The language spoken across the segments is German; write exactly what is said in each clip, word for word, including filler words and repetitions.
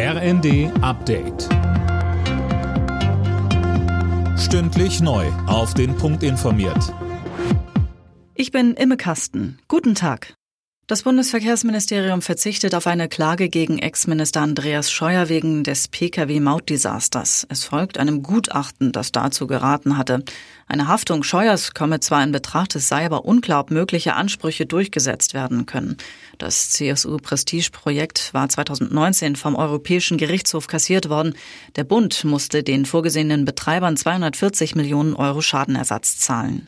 R N D Update. Stündlich neu auf den Punkt informiert. Ich bin Imme Kasten. Guten Tag. Das Bundesverkehrsministerium verzichtet auf eine Klage gegen Ex-Minister Andreas Scheuer wegen des Pkw-Mautdesasters. Es folgt einem Gutachten, das dazu geraten hatte. Eine Haftung Scheuers komme zwar in Betracht, es sei aber unklar, ob mögliche Ansprüche durchgesetzt werden können. Das C S U-Prestigeprojekt war zweitausendneunzehn vom Europäischen Gerichtshof kassiert worden. Der Bund musste den vorgesehenen Betreibern zweihundertvierzig Millionen Euro Schadenersatz zahlen.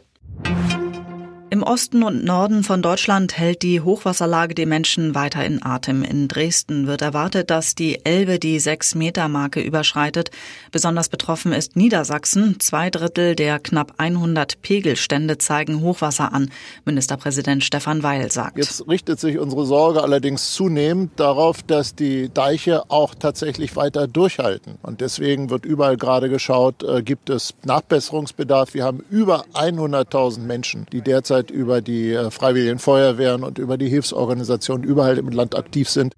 Im Osten und Norden von Deutschland hält die Hochwasserlage die Menschen weiter in Atem. In Dresden wird erwartet, dass die Elbe die sechs Meter Marke überschreitet. Besonders betroffen ist Niedersachsen. Zwei Drittel der knapp hundert Pegelstände zeigen Hochwasser an, Ministerpräsident Stefan Weil sagt. Jetzt richtet sich unsere Sorge allerdings zunehmend darauf, dass die Deiche auch tatsächlich weiter durchhalten. Und deswegen wird überall gerade geschaut, gibt es Nachbesserungsbedarf. Wir haben über hunderttausend Menschen, die derzeit über die Freiwilligen Feuerwehren und über die Hilfsorganisationen überall im Land aktiv sind.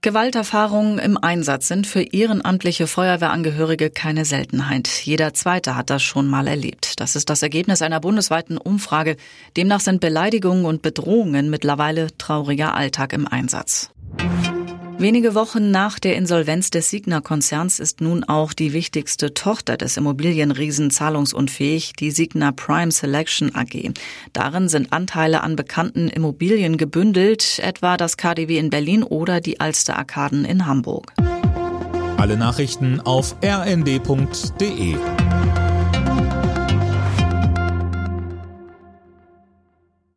Gewalterfahrungen im Einsatz sind für ehrenamtliche Feuerwehrangehörige keine Seltenheit. Jeder Zweite hat das schon mal erlebt. Das ist das Ergebnis einer bundesweiten Umfrage. Demnach sind Beleidigungen und Bedrohungen mittlerweile trauriger Alltag im Einsatz. Wenige Wochen nach der Insolvenz des Signa-Konzerns ist nun auch die wichtigste Tochter des Immobilienriesen zahlungsunfähig, die Signa Prime Selection A G. Darin sind Anteile an bekannten Immobilien gebündelt, etwa das K D W in Berlin oder die Alsterarkaden in Hamburg. Alle Nachrichten auf r n d punkt d e.